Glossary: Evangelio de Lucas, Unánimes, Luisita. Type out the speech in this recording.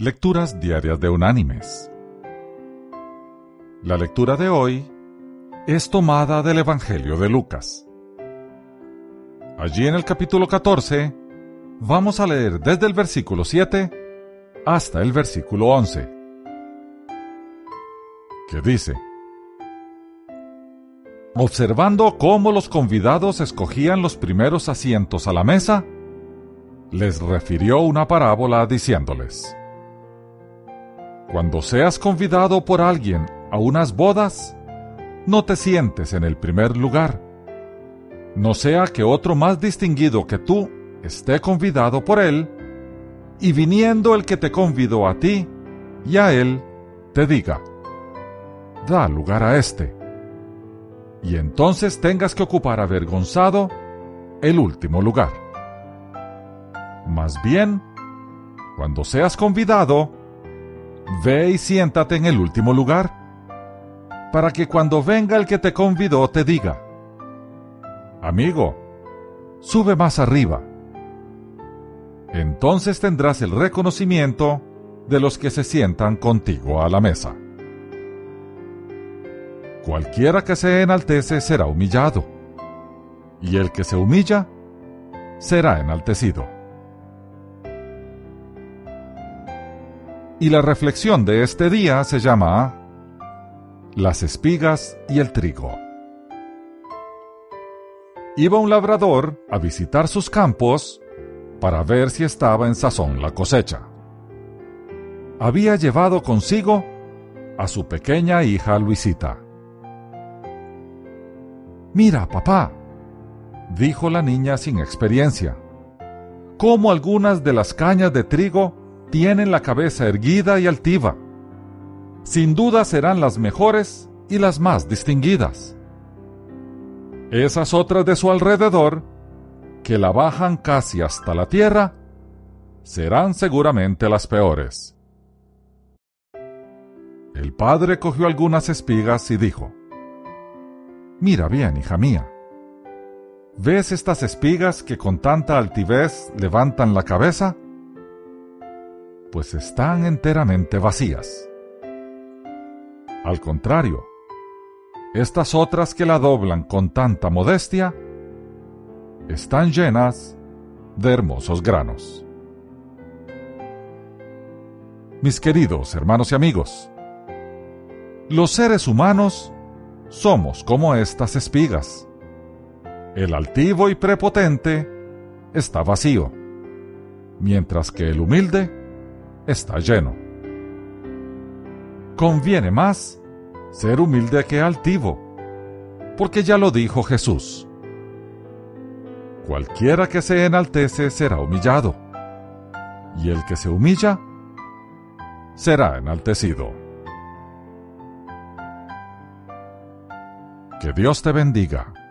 Lecturas diarias de Unánimes. La lectura de hoy es tomada del Evangelio de Lucas. Allí en el capítulo 14, vamos a leer desde el versículo 7 hasta el versículo 11, que dice: Observando cómo los convidados escogían los primeros asientos a la mesa, les refirió una parábola diciéndoles: Cuando seas convidado por alguien a unas bodas, no te sientes en el primer lugar, no sea que otro más distinguido que tú esté convidado por él, y viniendo el que te convidó a ti y a él, te diga: da lugar a este, y entonces tengas que ocupar avergonzado el último lugar. Más bien, cuando seas convidado, ve y siéntate en el último lugar, para que cuando venga el que te convidó te diga: amigo, sube más arriba. Entonces tendrás el reconocimiento de los que se sientan contigo a la mesa. Cualquiera que se enaltece será humillado, y el que se humilla será enaltecido. Y la reflexión de este día se llama Las espigas y el trigo. Iba un labrador a visitar sus campos para ver si estaba en sazón la cosecha. Había llevado consigo a su pequeña hija Luisita. «Mira, papá», dijo la niña sin experiencia, «cómo algunas de las cañas de trigo tienen la cabeza erguida y altiva. Sin duda serán las mejores y las más distinguidas. Esas otras de su alrededor, que la bajan casi hasta la tierra, serán seguramente las peores». El padre cogió algunas espigas y dijo: «Mira bien, hija mía, ¿ves estas espigas que con tanta altivez levantan la cabeza? Pues están enteramente vacías. Al contrario, estas otras que la doblan con tanta modestia, están llenas de hermosos granos». Mis queridos hermanos y amigos, los seres humanos somos como estas espigas. El altivo y prepotente está vacío, mientras que el humilde está lleno. Conviene más ser humilde que altivo, porque ya lo dijo Jesús: cualquiera que se enaltece será humillado, y el que se humilla será enaltecido. Que Dios te bendiga.